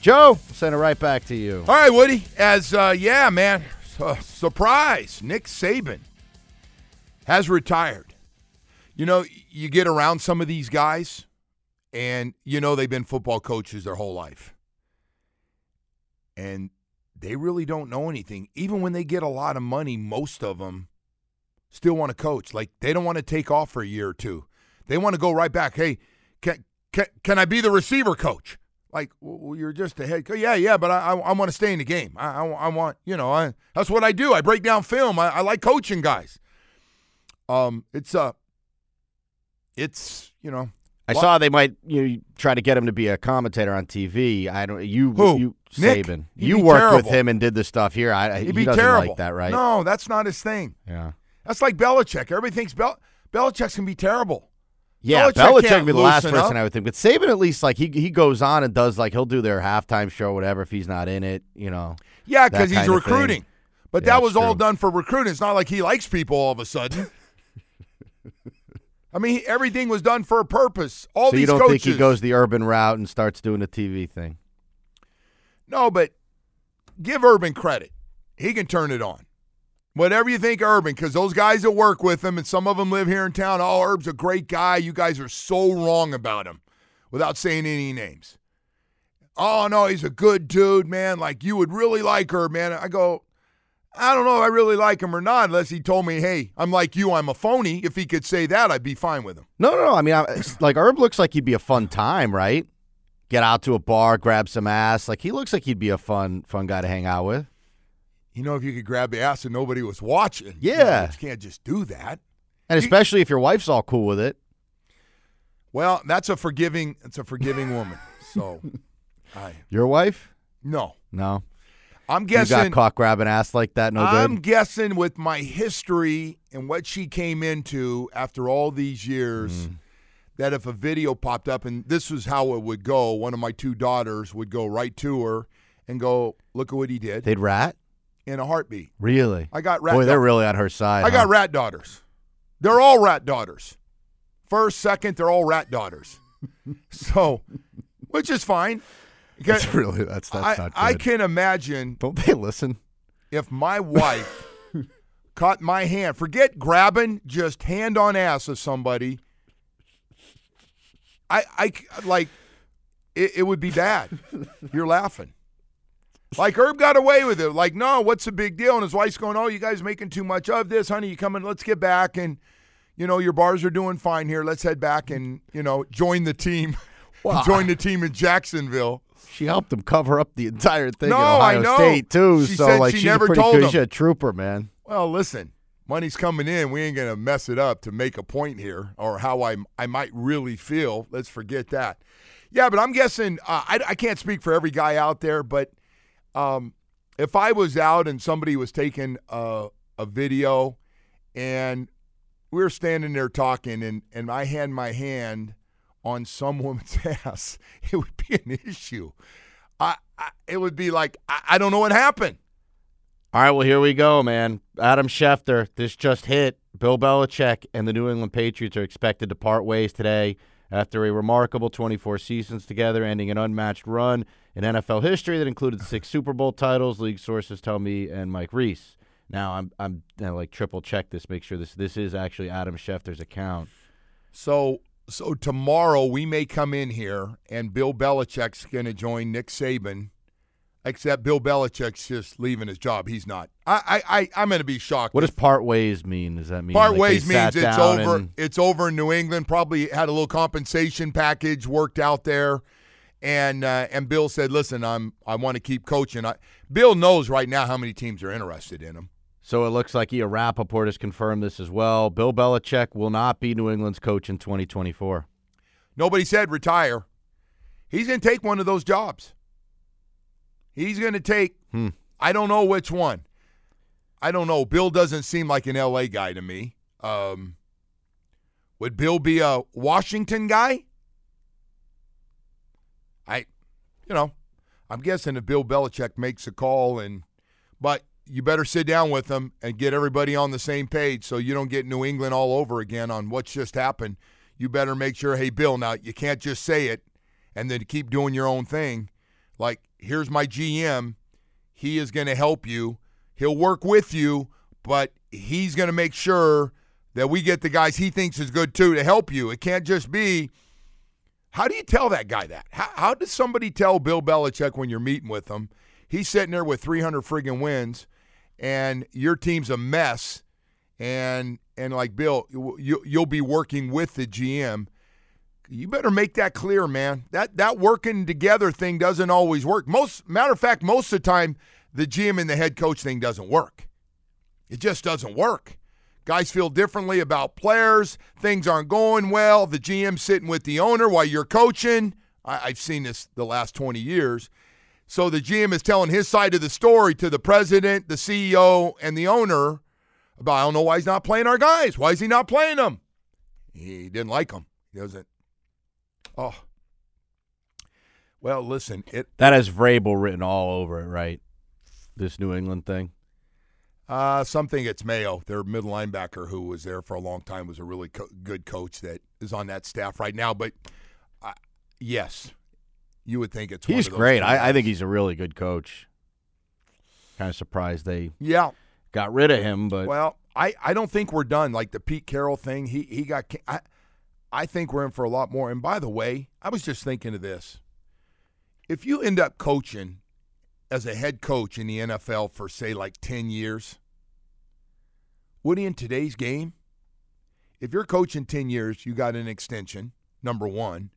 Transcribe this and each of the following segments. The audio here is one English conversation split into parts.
Joe, send it right back to you. All right, Woody. Surprise, Nick Saban has retired. You know, you get around some of these guys, and you know they've been football coaches their whole life. And they really don't know anything. Even when they get a lot of money, most of them still want to coach. Like, they don't want to take off for a year or two. They want to go right back. Hey, can I be the receiver coach? Like, well, you're just a head coach. Yeah, but I want to stay in the game. I want, you know, that's what I do. I break down film. I like coaching guys. It's you know. I saw they might try to get him to be a commentator on TV. I don't. You Nick, Saban. You worked terrible with him and did this stuff here. He'd be terrible. Like that, right? No, that's not his thing. Yeah, that's like Belichick. Everybody thinks Belichick's can be terrible. Yeah, Belichick would be the last person I would think. But Saban, at least, like, he goes on and does, like, he'll do their halftime show or whatever if he's not in it, you know. Yeah, because he's recruiting. But that was all done for recruiting. It's not like he likes people all of a sudden. I mean, everything was done for a purpose. All these coaches. So you don't think he goes the urban route and starts doing the TV thing? No, but give Urban credit. He can turn it on. Whatever you think, Urban, because those guys that work with him, and some of them live here in town, oh, Herb's a great guy. You guys are so wrong about him without saying any names. Oh, no, he's a good dude, man. Like, you would really like Herb, man. I go, I don't know if I really like him or not unless he told me, hey, I'm like you, I'm a phony. If he could say that, I'd be fine with him. No. I mean, like, Herb looks like he'd be a fun time, right? Get out to a bar, grab some ass. Like, he looks like he'd be a fun guy to hang out with. You know, if you could grab the ass and nobody was watching. Yeah. You can't just do that. And especially if your wife's all cool with it. Well, that's a forgiving woman. So, your wife? No. I'm guessing. You got caught grabbing ass like that, I'm guessing with my history and what she came into after all these years, that if a video popped up, and this was how it would go, one of my two daughters would go right to her and go, look at what he did. They'd rat? In a heartbeat. Really? I got rat daughters. Boy, they're really on her side. I got rat daughters. They're all rat daughters. First, second, they're all rat daughters. So, which is fine. That's not good. I can imagine. Don't they listen? If my wife caught my hand, forget grabbing, just hand on ass of somebody, it would be bad. You're laughing. Like, Herb got away with it. Like, no, what's the big deal? And his wife's going, oh, you guys making too much of this, honey. You come in, let's get back. And, your bars are doing fine here. Let's head back and, join the team. Wow. Join the team in Jacksonville. She helped him cover up the entire thing at Ohio State, too. She said she's never told him. She's a trooper, man. Well, listen, money's coming in. We ain't going to mess it up to make a point here or how I might really feel. Let's forget that. Yeah, but I'm guessing I can't speak for every guy out there, but – if I was out and somebody was taking a video and we were standing there talking and I had my hand on some woman's ass, it would be an issue. It would be like, I don't know what happened. All right, well, here we go, man. Adam Schefter, this just hit. Bill Belichick and the New England Patriots are expected to part ways today after a remarkable 24 seasons together, ending an unmatched run in NFL history that included 6 Super Bowl titles, league sources tell me, and Mike Reese. Now I'm like triple check this, make sure this is actually Adam Schefter's account. So tomorrow we may come in here and Bill Belichick's going to join Nick Saban, except Bill Belichick's just leaving his job. He's not. I'm going to be shocked. What does part ways mean? Does that mean part ways means it's over? It's over in New England. Probably had a little compensation package worked out there. And Bill said, "Listen, I want to keep coaching." Bill knows right now how many teams are interested in him. So it looks like Iya Rappaport has confirmed this as well. Bill Belichick will not be New England's coach in 2024. Nobody said retire. He's going to take one of those jobs. He's going to take I don't know which one. I don't know. Bill doesn't seem like an L.A. guy to me. Would Bill be a Washington guy? I'm guessing if Bill Belichick makes a call, but you better sit down with him and get everybody on the same page so you don't get New England all over again on what's just happened. You better make sure, hey, Bill, now you can't just say it and then keep doing your own thing. Like, here's my GM. He is going to help you. He'll work with you, but he's going to make sure that we get the guys he thinks is good, too, to help you. It can't just be – how do you tell that guy that? How does somebody tell Bill Belichick when you're meeting with him, he's sitting there with 300 friggin' wins, and your team's a mess, and Bill, you'll be working with the GM. You better make that clear, man. That working together thing doesn't always work. Matter of fact, most of the time, the GM and the head coach thing doesn't work. It just doesn't work. Guys feel differently about players. Things aren't going well. The GM's sitting with the owner while you're coaching. I've seen this the last 20 years. So the GM is telling his side of the story to the president, the CEO, and the owner about, I don't know why he's not playing our guys. Why is he not playing them? He didn't like them. He doesn't. Oh. Well, listen. That has Vrabel written all over it, right? This New England thing? Something it's Mayo, their middle linebacker who was there for a long time, was a really good coach that is on that staff right now. But, yes, you would think it's one of those. He's great. I think he's a really good coach. Kind of surprised they got rid of him. But well, I don't think we're done. Like the Pete Carroll thing, he got – I think we're in for a lot more. And, by the way, I was just thinking of this. If you end up coaching – as a head coach in the NFL for, say, like 10 years, would he in today's game? If you're coaching 10 years, you got an extension, number one,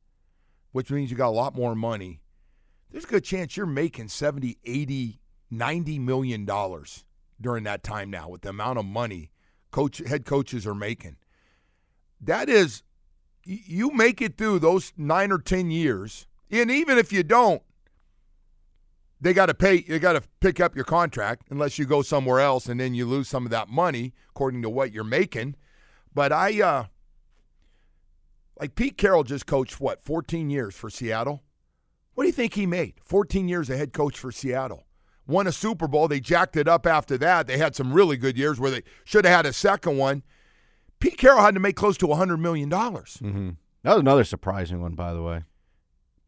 which means you got a lot more money. There's a good chance you're making $70, $80, $90 million during that time now with the amount of money head coaches are making. That is, you make it through those 9 or 10 years, and even if you don't, they got to pick up your contract unless you go somewhere else and then you lose some of that money according to what you're making. But like Pete Carroll just coached, 14 years for Seattle? What do you think he made? 14 years a head coach for Seattle. Won a Super Bowl. They jacked it up after that. They had some really good years where they should have had a second one. Pete Carroll had to make close to $100 million. Mm-hmm. That was another surprising one, by the way.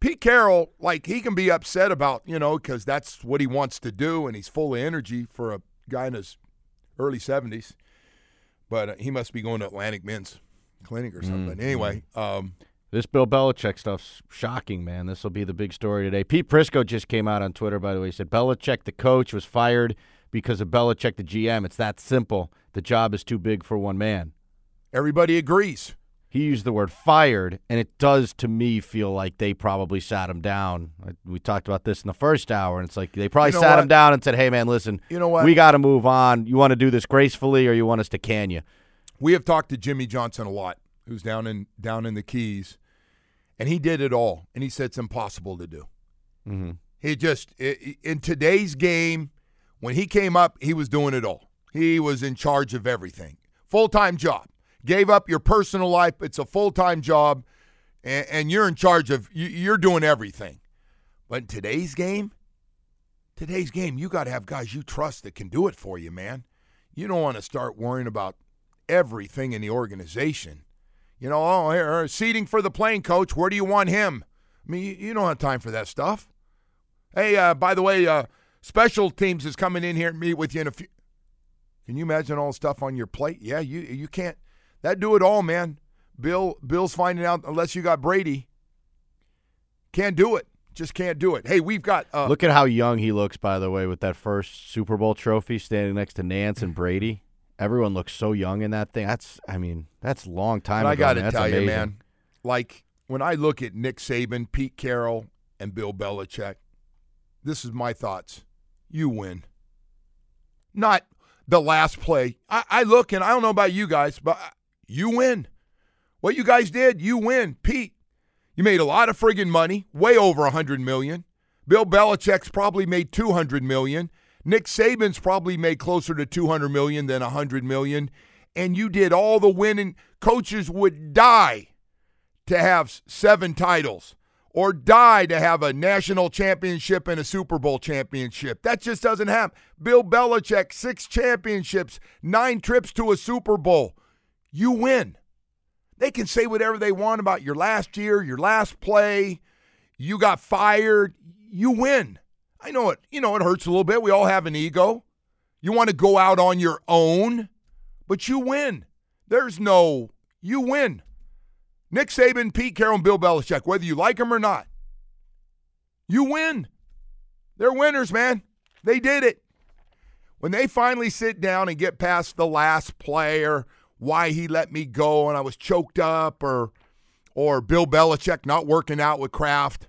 Pete Carroll, like, he can be upset about, because that's what he wants to do, and he's full of energy for a guy in his early 70s. But he must be going to Atlantic Men's Clinic or something. Mm-hmm. Anyway. This Bill Belichick stuff's shocking, man. This will be the big story today. Pete Prisco just came out on Twitter, by the way. He said, Belichick, the coach, was fired because of Belichick, the GM. It's that simple. The job is too big for one man. Everybody agrees. He used the word fired, and it does, to me, feel like they probably sat him down. We talked about this in the first hour, and it's like they probably sat him down and said, hey, man, listen, we got to move on. You want to do this gracefully, or you want us to can you? We have talked to Jimmy Johnson a lot, who's down in the Keys, and he did it all, and he said it's impossible to do. Mm-hmm. He just – in today's game, when he came up, he was doing it all. He was in charge of everything, full-time job. Gave up your personal life. It's a full-time job, and you're in charge of – you're doing everything. But in today's game, you got to have guys you trust that can do it for you, man. You don't want to start worrying about everything in the organization. Seating for the playing coach, where do you want him? I mean, you don't have time for that stuff. Hey, by the way, special teams is coming in here and meet with you in a few – can you imagine all the stuff on your plate? Yeah, you can't – that do it all, man. Bill's finding out unless you got Brady. Can't do it. Just can't do it. Hey, we've got look at how young he looks, by the way, with that first Super Bowl trophy standing next to Nance and Brady. Everyone looks so young in that thing. That's a long time ago. I got to tell you, man, like when I look at Nick Saban, Pete Carroll, and Bill Belichick, this is my thoughts. You win. Not the last play. I look, and I don't know about you guys, but you win. What you guys did, you win. Pete, you made a lot of friggin' money, way over $100 million. Bill Belichick's probably made $200 million. Nick Saban's probably made closer to $200 million than $100 million. And you did all the winning. Coaches would die to have 7 titles or die to have a national championship and a Super Bowl championship. That just doesn't happen. Bill Belichick, 6 championships, 9 trips to a Super Bowl. You win. They can say whatever they want about your last year, your last play. You got fired. You win. I know it. You know, it hurts a little bit. We all have an ego. You want to go out on your own, but you win. You win. Nick Saban, Pete Carroll, and Bill Belichick, whether you like them or not, you win. They're winners, man. They did it. When they finally sit down and get past the last player, why he let me go and I was choked up, or Bill Belichick not working out with Kraft.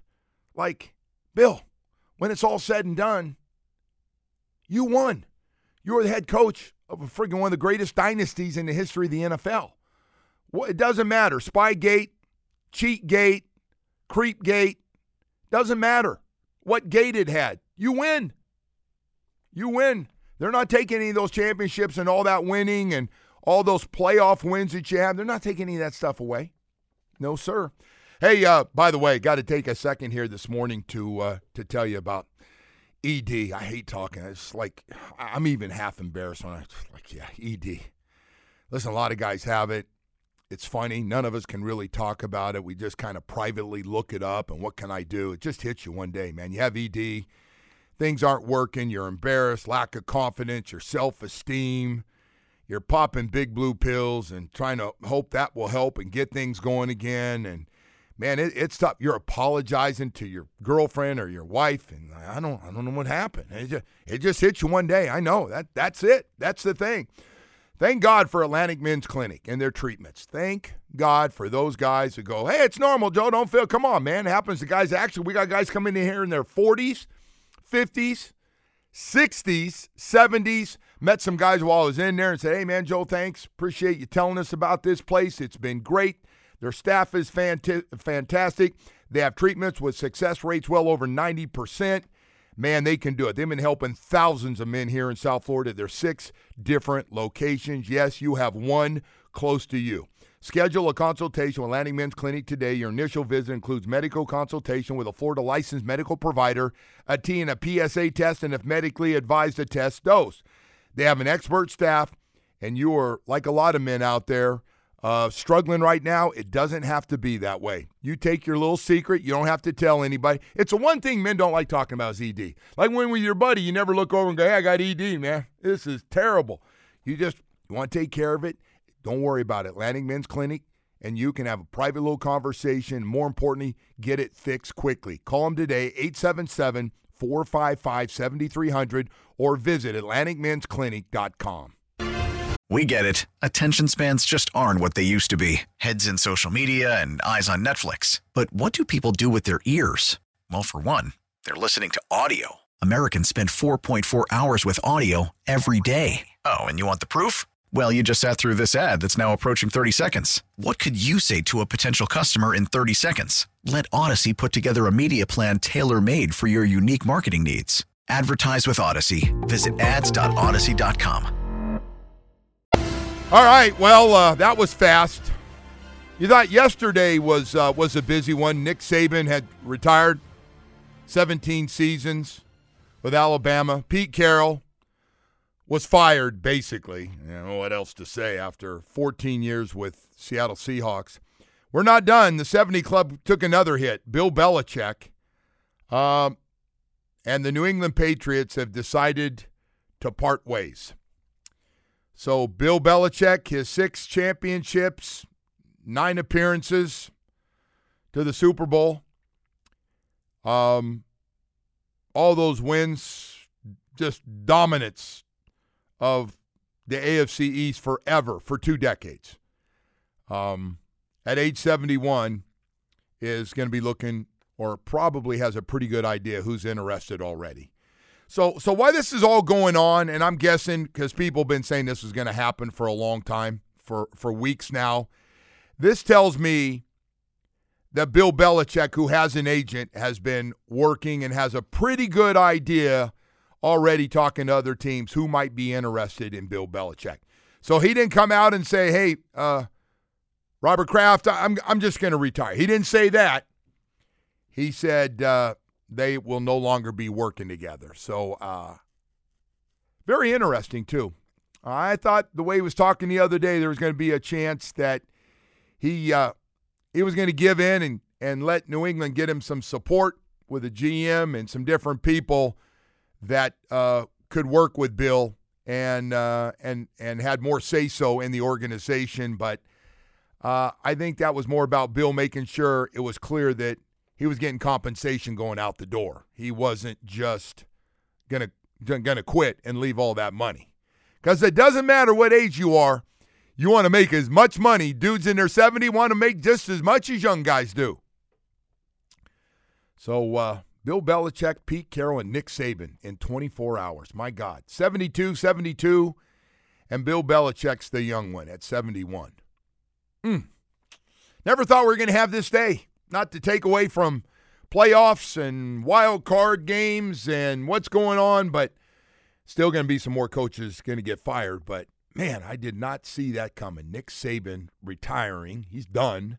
Like, Bill, when it's all said and done, you won. You were the head coach of one of the greatest dynasties in the history of the NFL. It doesn't matter. Spygate, Cheatgate, Creepgate. Doesn't matter what gate it had. You win. You win. They're not taking any of those championships and all that winning and all those playoff wins that you have. They're not taking any of that stuff away. No, sir. Hey, by the way, got to take a second here this morning to tell you about ED. I hate talking. It's like I'm even half embarrassed when I'm like, yeah, ED. Listen, a lot of guys have it. It's funny. None of us can really talk about it. We just kind of privately look it up and what can I do? It just hits you one day, man. You have ED. Things aren't working. You're embarrassed, lack of confidence, your self-esteem. You're popping big blue pills and trying to hope that will help and get things going again. And, man, it's tough. You're apologizing to your girlfriend or your wife, and I don't know what happened. It just hits you one day. I know. That's it. That's the thing. Thank God for Atlantic Men's Clinic and their treatments. Thank God for those guys who go, hey, it's normal, Joe. Don't feel. Come on, man. It happens to guys. Actually, we got guys coming in here in their 40s, 50s, 60s, 70s. Met some guys while I was in there and said, hey, man, Joe, thanks. Appreciate you telling us about this place. It's been great. Their staff is fantastic. They have treatments with success rates well over 90%. Man, they can do it. They've been helping thousands of men here in South Florida. There's 6 different locations. Yes, you have one close to you. Schedule a consultation with Atlantic Men's Clinic today. Your initial visit includes medical consultation with a Florida licensed medical provider, a T and a PSA test, and if medically advised, a test dose. They have an expert staff, and you are, like a lot of men out there, struggling right now. It doesn't have to be that way. You take your little secret. You don't have to tell anybody. It's the one thing men don't like talking about is ED. Like when with your buddy, you never look over and go, hey, I got ED, man. This is terrible. You want to take care of it. Don't worry about it. Atlantic Men's Clinic, and you can have a private little conversation. More importantly, get it fixed quickly. Call them today, 877-455-7300, or visit AtlanticMen'sClinic.com. We get it. Attention spans just aren't what they used to be. Heads in social media and eyes on Netflix. But what do people do with their ears? Well, for one, they're listening to audio. Americans spend 4.4 hours with audio every day. Oh, and you want the proof? Well, you just sat through this ad that's now approaching 30 seconds. What could you say to a potential customer in 30 seconds? Let Odyssey put together a media plan tailor-made for your unique marketing needs. Advertise with Odyssey. Visit ads.odyssey.com. All right, well, that was fast. You thought yesterday was a busy one. Nick Saban had retired 17 seasons with Alabama. Pete Carroll was fired, basically. You know, what else to say after 14 years with Seattle Seahawks. We're not done. The 70 Club took another hit. Bill Belichick and the New England Patriots have decided to part ways. So Bill Belichick, his 6 championships, 9 appearances to the Super Bowl. All those wins, just dominance of the AFC East forever, for 2 decades. At age 71 is going to be looking, or probably has a pretty good idea who's interested already. So why this is all going on, and I'm guessing because people have been saying this was going to happen for a long time, for weeks now, this tells me that Bill Belichick, who has an agent, has been working and has a pretty good idea already talking to other teams who might be interested in Bill Belichick. So he didn't come out and say, hey, Robert Kraft, I'm just going to retire. He didn't say that. He said they will no longer be working together. So very interesting, too. I thought the way he was talking the other day, there was going to be a chance that he was going to give in and let New England get him some support with a GM and some different people that could work with Bill and had more say-so in the organization. But I think that was more about Bill making sure it was clear that he was getting compensation going out the door. He wasn't just gonna quit and leave all that money. Because it doesn't matter what age you are, you want to make as much money. Dudes in their 70s want to make just as much as young guys do. So Bill Belichick, Pete Carroll, and Nick Saban in 24 hours. My God. 72, and Bill Belichick's the young one at 71. Never thought we were going to have this day. Not to take away from playoffs and wild card games and what's going on, but still going to be some more coaches going to get fired. But, man, I did not see that coming. Nick Saban retiring. He's done.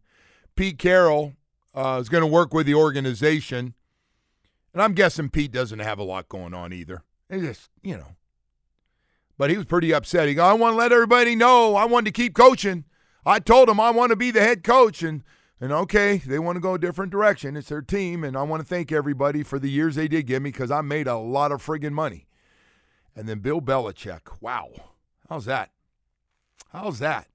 Pete Carroll is going to work with the organization. And I'm guessing Pete doesn't have a lot going on either. It's just, you know. But he was pretty upset. He goes, I want to let everybody know I wanted to keep coaching. I told them I want to be the head coach. And okay, they want to go a different direction. It's their team. And I want to thank everybody for the years they did give me because I made a lot of friggin' money. And then Bill Belichick. Wow. How's that? How's that?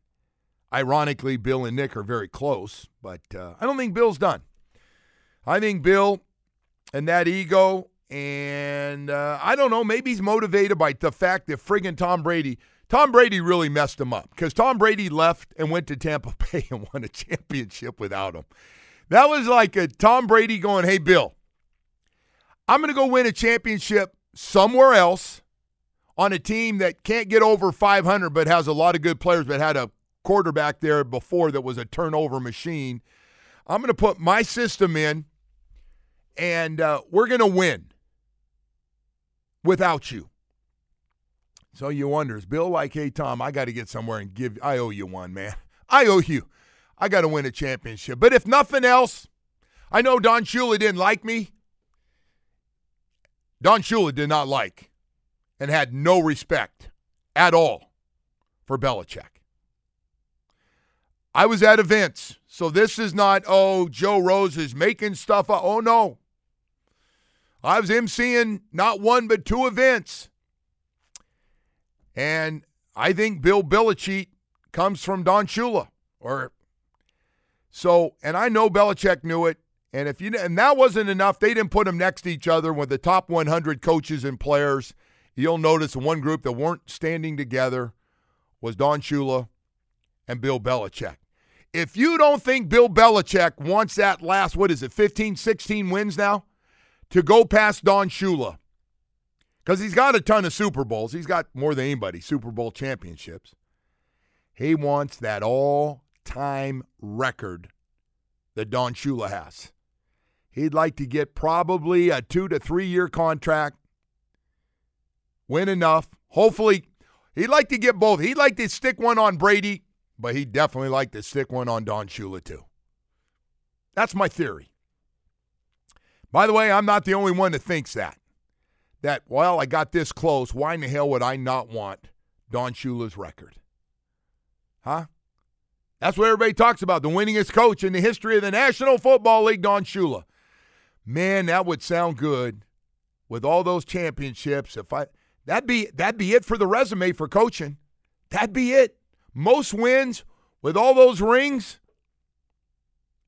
Ironically, Bill and Nick are very close, but I don't think Bill's done. I think Bill and that ego, and I don't know, maybe he's motivated by the fact that friggin' Tom Brady really messed him up because Tom Brady left and went to Tampa Bay and won a championship without him. That was like a Tom Brady going, hey, Bill, I'm going to go win a championship somewhere else on a team that can't get over 500 but has a lot of good players but had a quarterback there before that was a turnover machine. I'm going to put my system in, and we're going to win without you. So you wonder, is Bill like, hey, Tom, I got to get somewhere and give – I owe you one, man. I owe you. I got to win a championship. But if nothing else, I know Don Shula didn't like me. Don Shula did not like and had no respect at all for Belichick. I was at events, so this is not, oh, Joe Rose is making stuff up. Oh, no. I was emceeing not one but two events. And I think Bill Belichick comes from Don Shula. And I know Belichick knew it. And if that wasn't enough, they didn't put them next to each other with the top 100 coaches and players. You'll notice one group that weren't standing together was Don Shula and Bill Belichick. If you don't think Bill Belichick wants that last, 15, 16 wins now, to go past Don Shula, because he's got a ton of Super Bowls. He's got more than anybody, Super Bowl championships. He wants that all-time record that Don Shula has. He'd like to get probably a 2 to 3 year contract. Win enough. Hopefully, he'd like to get both. He'd like to stick one on Brady, but he'd definitely like to stick one on Don Shula too. That's my theory. By the way, I'm not the only one that thinks that. Well, I got this close. Why in the hell would I not want Don Shula's record? Huh? That's what everybody talks about, the winningest coach in the history of the National Football League, Don Shula. Man, that would sound good with all those championships. That'd be it for the resume for coaching. That'd be it. Most wins with all those rings,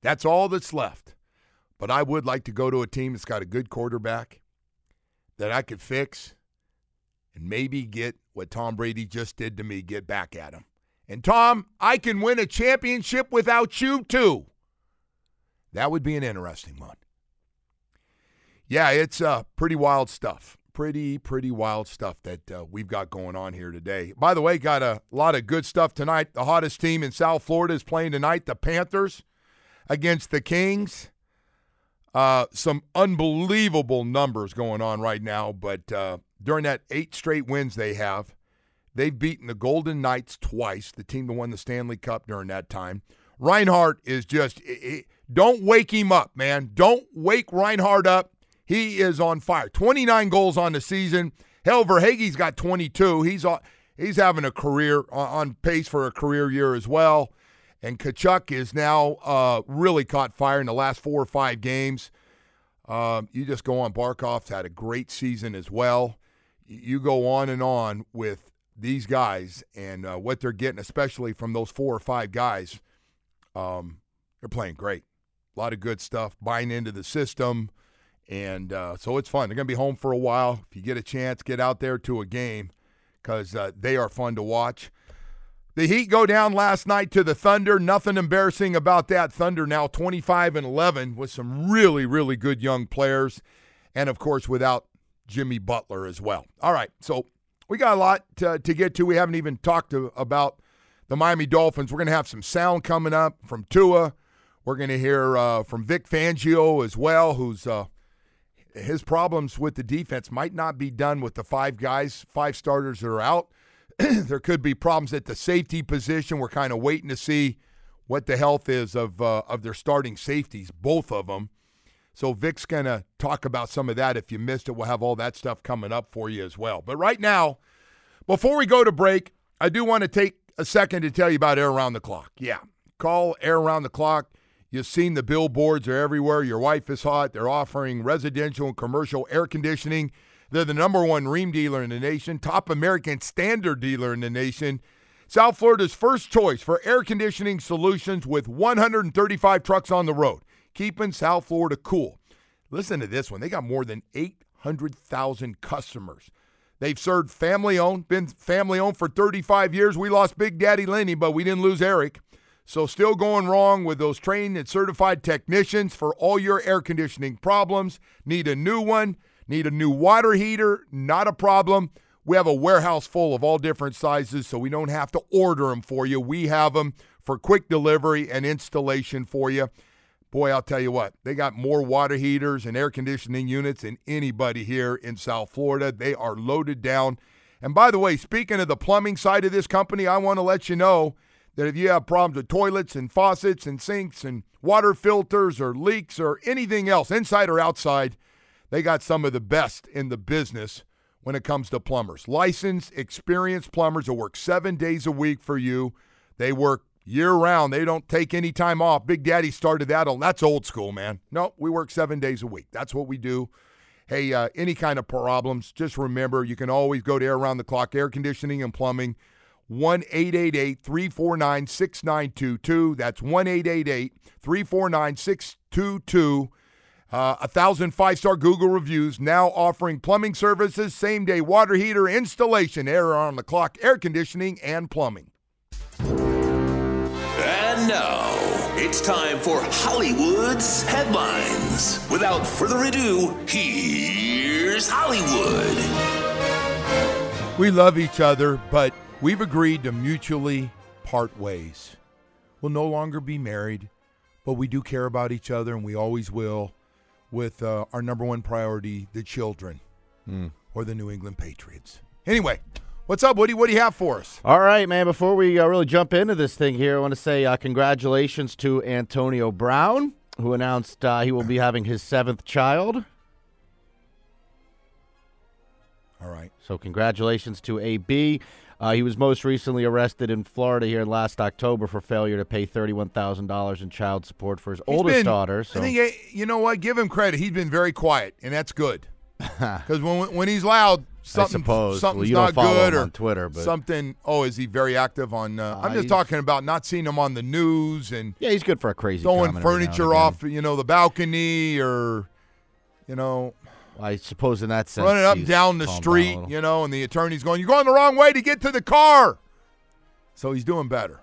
that's all that's left. But I would like to go to a team that's got a good quarterback that I could fix and maybe get what Tom Brady just did to me, get back at him. And, Tom, I can win a championship without you too. That would be an interesting one. Yeah, it's pretty wild stuff. Pretty wild stuff that we've got going on here today. By the way, got a lot of good stuff tonight. The hottest team in South Florida is playing tonight, the Panthers, against the Kings. Some unbelievable numbers going on right now, but during that 8 straight wins they have, they've beaten the Golden Knights twice, the team that won the Stanley Cup during that time. Reinhardt is just – don't wake him up, man. Don't wake Reinhardt up. He is on fire. 29 goals on the season. Hell, Verhage's got 22. He's having a career on pace for a career year as well. And Kachuk is now really caught fire in the last 4 or 5 games. You just go on. Barkov's had a great season as well. You go on and on with these guys and what they're getting, especially from those 4 or 5 guys. They're playing great. A lot of good stuff, buying into the system. And so it's fun. They're going to be home for a while. If you get a chance, get out there to a game because they are fun to watch. The Heat go down last night to the Thunder. Nothing embarrassing about that. Thunder now 25-11 with some really, really good young players. And, of course, without Jimmy Butler as well. All right, so we got a lot to get to. We haven't even talked about the Miami Dolphins. We're going to have some sound coming up from Tua. We're going to hear from Vic Fangio as well, who's his problems with the defense might not be done with the 5 starters that are out. There could be problems at the safety position. We're kind of waiting to see what the health is of their starting safeties, both of them. So Vic's going to talk about some of that. If you missed it, we'll have all that stuff coming up for you as well. But right now, before we go to break, I do want to take a second to tell you about Air Around the Clock. Yeah, call Air Around the Clock. You've seen the billboards. They're everywhere. Your wife is hot. They're offering residential and commercial air conditioning. They're the #1 Rheem dealer in the nation, top American Standard dealer in the nation, South Florida's first choice for air conditioning solutions with 135 trucks on the road, keeping South Florida cool. Listen to this one. They got more than 800,000 customers. They've served family-owned, been family-owned for 35 years. We lost Big Daddy Lenny, but we didn't lose Eric. So still going wrong with those trained and certified technicians for all your air conditioning problems. Need a new one? Need a new water heater? Not a problem. We have a warehouse full of all different sizes, so we don't have to order them for you. We have them for quick delivery and installation for you. Boy, I'll tell you what, they got more water heaters and air conditioning units than anybody here in South Florida. They are loaded down. And by the way, speaking of the plumbing side of this company, I want to let you know that if you have problems with toilets and faucets and sinks and water filters or leaks or anything else, inside or outside, they got some of the best in the business when it comes to plumbers. Licensed, experienced plumbers who work 7 days a week for you. They work year-round. They don't take any time off. Big Daddy started that. That's old school, man. No, we work 7 days a week. That's what we do. Hey, any kind of problems, just remember you can always go to Air Around the Clock Air Conditioning and Plumbing, 1-888-349-6922. That's 1-888-349-622. 1,000 5-star Google reviews, now offering plumbing services, same-day water heater installation, Air on the Clock, air conditioning, and plumbing. And now, it's time for Hollywood's Headlines. Without further ado, here's Hollywood. We love each other, but we've agreed to mutually part ways. We'll no longer be married, but we do care about each other, and we always will. With our #1 priority, the children, or the New England Patriots. Anyway, what's up, Woody? What do you have for us? All right, man, before we really jump into this thing here, I want to say congratulations to Antonio Brown, who announced he will be having his 7th child. All right. So congratulations to AB. He was most recently arrested in Florida here last October for failure to pay $31,000 in child support for his oldest daughter. So. I think, you know what? Give him credit. He's been very quiet, and that's good. Because when he's loud, something's not good. Or on Twitter, but something. Oh, is he very active on? I'm just talking about not seeing him on the news and. Yeah, he's good for a crazy. Throwing furniture off, the balcony, or, I suppose in that sense. Running up down the street, and the attorney's going, you're going the wrong way to get to the car. So he's doing better.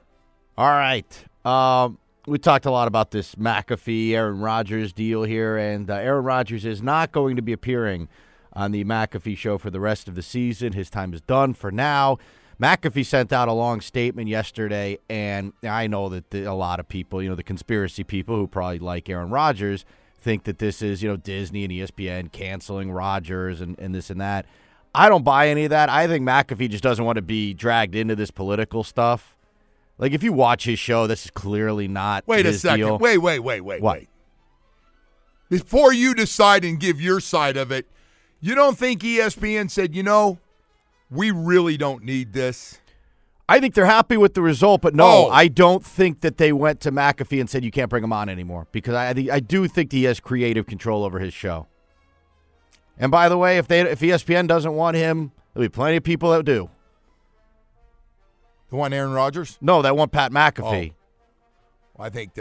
All right. We talked a lot about this McAfee, Aaron Rodgers deal here, and Aaron Rodgers is not going to be appearing on the McAfee show for the rest of the season. His time is done for now. McAfee sent out a long statement yesterday, and I know that a lot of people, the conspiracy people who probably like Aaron Rodgers, think that this is, Disney and ESPN canceling Rodgers and this and that. I don't buy any of that. I think McAfee just doesn't want to be dragged into this political stuff. Like, if you watch his show, this is clearly not his deal. Wait a second. Wait. Before you decide and give your side of it, you don't think ESPN said, we really don't need this? I think they're happy with the result, but no, I don't think that they went to McAfee and said you can't bring him on anymore, because I do think he has creative control over his show. And by the way, if ESPN doesn't want him, there'll be plenty of people that do. The one Aaron Rodgers? No, that one Pat McAfee. Oh. Well, I think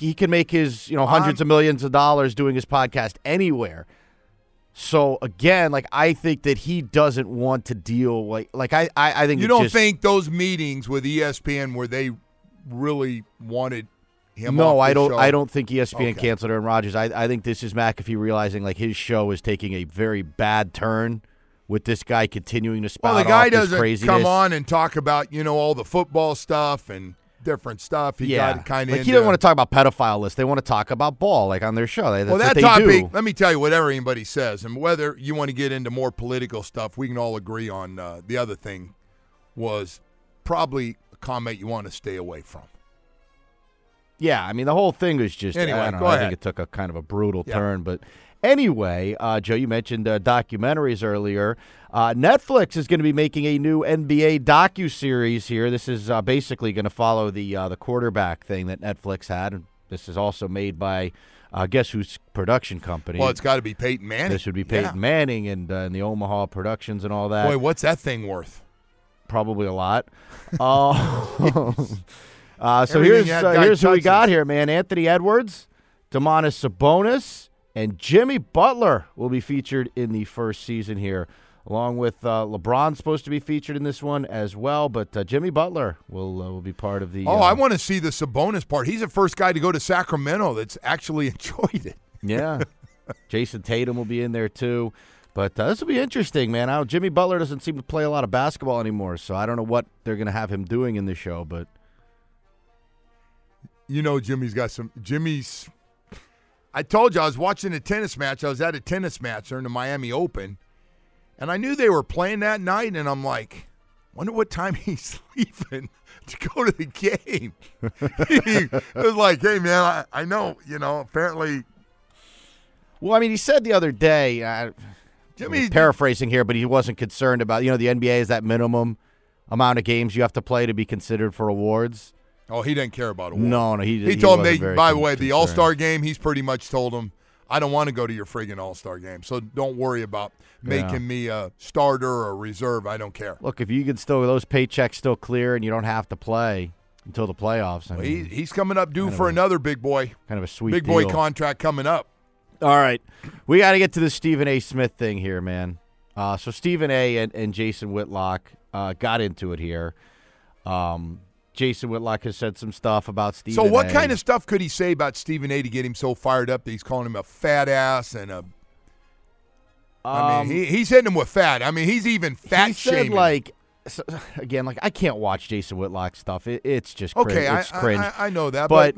he can make his hundreds of millions of dollars doing his podcast anywhere. So again, I think that he doesn't want to deal I think you don't think those meetings with ESPN where they really wanted him. No, I don't. Show? I don't think ESPN canceled Aaron Rodgers. I think this is McAfee realizing his show is taking a very bad turn with this guy continuing to spout off his craziness. Well, the guy doesn't come on and talk about all the football stuff and different stuff. He got kind of. He didn't want to talk about pedophile lists. They want to talk about ball, on their show. That's that topic. Do. Let me tell you, whatever anybody says, and whether you want to get into more political stuff, we can all agree on. The other thing was probably a comment you want to stay away from. Yeah, the whole thing was just. Anyway, I think it took a kind of a brutal turn, but. Anyway, Joe, you mentioned documentaries earlier. Netflix is going to be making a new NBA docuseries here. This is basically going to follow the quarterback thing that Netflix had. And this is also made by, guess whose production company? Well, it's got to be Peyton Manning. This would be Peyton Manning and the Omaha Productions and all that. Boy, what's that thing worth? Probably a lot. So here's who we got here, man. Anthony Edwards, Domantas Sabonis. And Jimmy Butler will be featured in the first season here, along with LeBron's supposed to be featured in this one as well. But Jimmy Butler will be part of the. I want to see the Sabonis part. He's the first guy to go to Sacramento that's actually enjoyed it. Yeah, Jason Tatum will be in there too. But this will be interesting, man. Jimmy Butler doesn't seem to play a lot of basketball anymore, so I don't know what they're going to have him doing in the show. But Jimmy's got some Jimmy's. I told you I was watching a tennis match. I was at a tennis match during the Miami Open, and I knew they were playing that night, and I'm like, wonder what time he's leaving to go to the game. It was like, hey, man, I know, apparently. Well, he said the other day, Jimmy, paraphrasing here, but he wasn't concerned about, the NBA is that minimum amount of games you have to play to be considered for awards. Oh, he didn't care about awards. No, he told them, by the way, the All-Star game, he's pretty much told them, I don't want to go to your friggin' All-Star game, so don't worry about making me a starter or a reserve. I don't care. Look, if you can still, those paychecks still clear and you don't have to play until the playoffs. He's coming up due for another big boy. Kind of a sweet big deal. Boy contract coming up. All right. We got to get to the Stephen A. Smith thing here, man. So Stephen A. and Jason Whitlock got into it here. Jason Whitlock has said some stuff about Stephen A. So what kind of stuff could he say about Stephen A. to get him so fired up that he's calling him a fat ass and a he's hitting him with fat. He's even fat-shaming. He said, I can't watch Jason Whitlock stuff. It's just cringe. Okay, it's cringe. I know that, but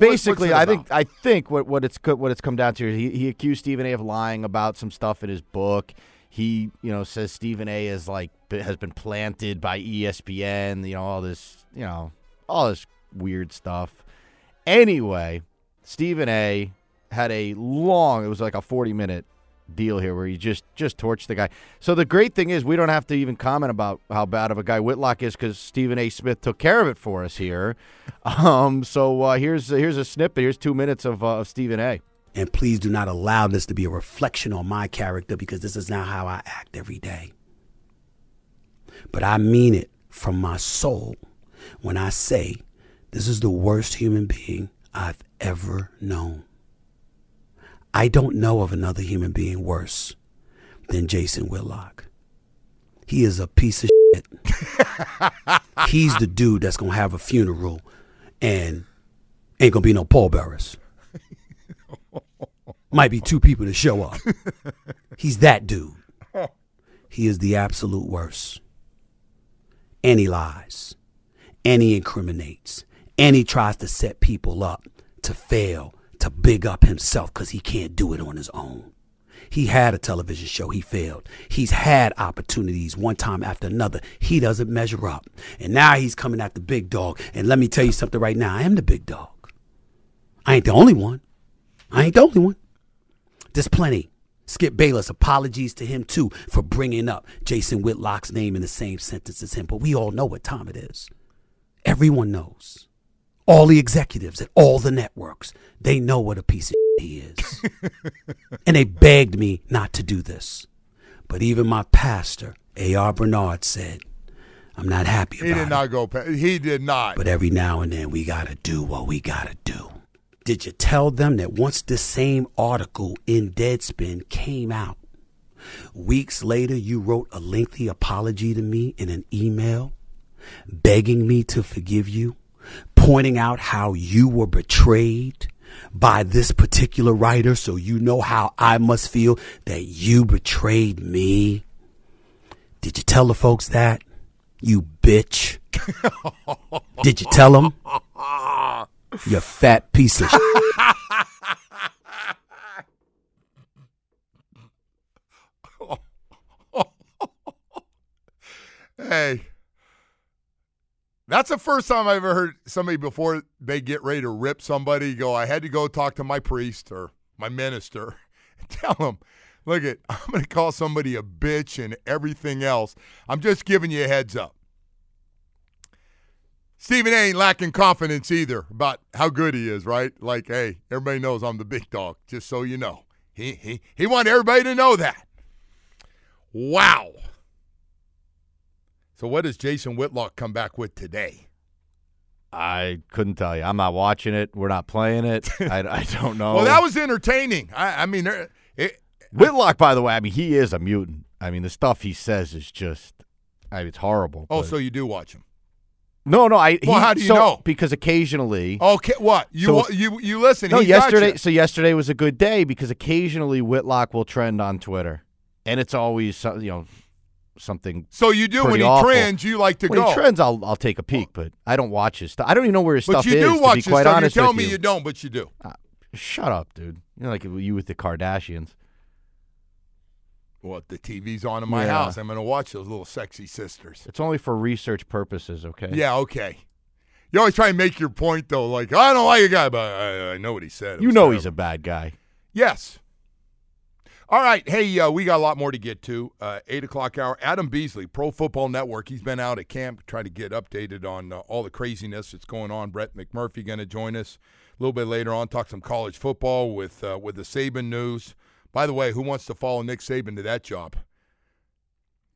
basically, I think what it's come down to is he accused Stephen A. of lying about some stuff in his book. He, says Stephen A. is has been planted by ESPN, all this weird stuff. Anyway, Stephen A. had a long, it was like a 40-minute deal here where he just torched the guy. So the great thing is we don't have to even comment about how bad of a guy Whitlock is because Stephen A. Smith took care of it for us here. So here's a snippet. Here's 2 minutes of Stephen A. And please do not allow this to be a reflection on my character because this is not how I act every day. But I mean it from my soul when I say this is the worst human being I've ever known. I don't know of another human being worse than Jason Whitlock. He is a piece of shit. He's the dude that's going to have a funeral and ain't going to be no pallbearers. Might be two people to show up. He's that dude. He is the absolute worst. and he lies, and he incriminates, and he tries to set people up to fail, to big up himself because he can't do it on his own. He had a television show. He failed. He's had opportunities one time after another. He doesn't measure up. And now he's coming at the big dog. And let me tell you something right now. I am the big dog. I ain't the only one. I ain't the only one. There's plenty. Skip Bayless, apologies to him too for bringing up Jason Whitlock's name in the same sentence as him. But we all know what time it is. Everyone knows. All the executives at all the networks, they know what a piece of shit he is. And they begged me not to do this. But even my pastor, A.R. Bernard, said, I'm not happy about it. He did not. But every now and then, we got to do what we got to do. Did you tell them that once this same article in Deadspin came out, weeks later you wrote a lengthy apology to me in an email, begging me to forgive you, pointing out how you were betrayed by this particular writer, so you know how I must feel that you betrayed me? Did you tell the folks that, you bitch? Did you tell them? You fat piece of Hey, that's the first time I've ever heard somebody before they get ready to rip somebody go, I had to go talk to my priest or my minister and tell him, look it, I'm going to call somebody a bitch and everything else. I'm just giving you a heads up. Stephen A ain't lacking confidence either about how good he is, right? Like, hey, everybody knows I'm the big dog, just so you know. He wanted everybody to know that. Wow. So what does Jason Whitlock come back with today? I couldn't tell you. I'm not watching it. We're not playing it. I don't know. Well, that was entertaining. Whitlock, by the way, he is a mutant. the stuff he says is just, it's horrible. Oh, so you do watch him? No. How do you know? Because occasionally. Okay, what? You listen. No, yesterday. So yesterday was a good day because occasionally Whitlock will trend on Twitter, and it's always something. So you do when he awful. Trends, you like to when go. When he trends, I'll take a peek, but I don't watch his stuff. I don't even know where his stuff is. But you do watch his stuff. You tell me you don't, but you do. Shut up, dude. You know, like you with the Kardashians. Well, if the TV's on in my house, I'm going to watch those little sexy sisters. It's only for research purposes, okay? Yeah, okay. You always try and make your point, though. Like, I don't like a guy, but I know what he said. You know he's a bad guy. Yes. All right. Hey, we got a lot more to get to. 8 o'clock hour. Adam Beasley, Pro Football Network. He's been out at camp trying to get updated on all the craziness that's going on. Brett McMurphy going to join us a little bit later on. Talk some college football with the Saban news. By the way, who wants to follow Nick Saban to that job?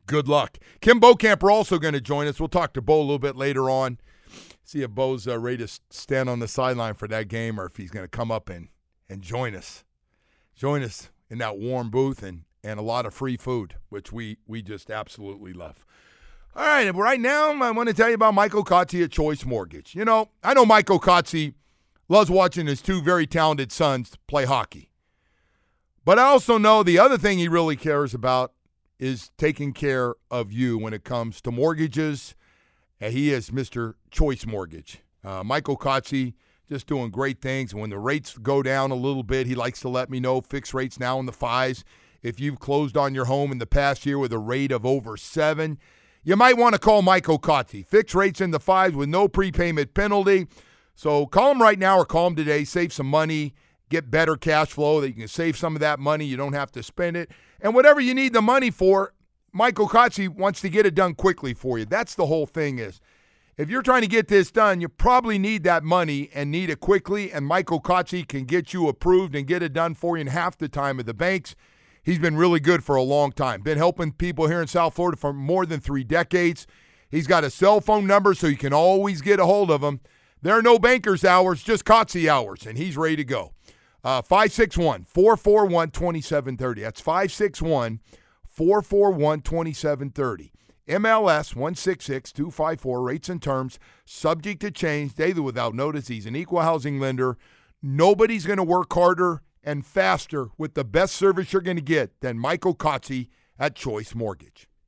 Good luck. Kim Bocamper also going to join us. We'll talk to Bo a little bit later on. See if Bo's ready to stand on the sideline for that game or if he's going to come up and join us. Join us in that warm booth and a lot of free food, which we just absolutely love. All right, right now I want to tell you about Michael Kotze at Choice Mortgage. You know, I know Michael Kotze loves watching his two very talented sons play hockey. But I also know the other thing he really cares about is taking care of you when it comes to mortgages. He is Mr. Choice Mortgage. Michael Kotze just doing great things. When the rates go down a little bit, he likes to let me know. Fixed rates now in the 5s. If you've closed on your home in the past year with a rate of over 7, you might want to call Michael Kotze. Fixed rates in the 5s with no prepayment penalty. So call him right now or call him today. Save some money. Get better cash flow, that you can save some of that money. You don't have to spend it. And whatever you need the money for, Michael Kotze wants to get it done quickly for you. That's the whole thing is. If you're trying to get this done, you probably need that money and need it quickly, and Michael Kotze can get you approved and get it done for you in half the time of the banks. He's been really good for a long time. Been helping people here in South Florida for more than 3 decades. He's got a cell phone number, so you can always get a hold of him. There are no banker's hours, just Kotze hours, and he's ready to go. 561-441-2730. That's 561-441-2730. MLS 166254. Rates and terms subject to change daily without notice. He's an equal housing lender. Nobody's going to work harder and faster with the best service you're going to get than Michael Kotze at Choice Mortgage.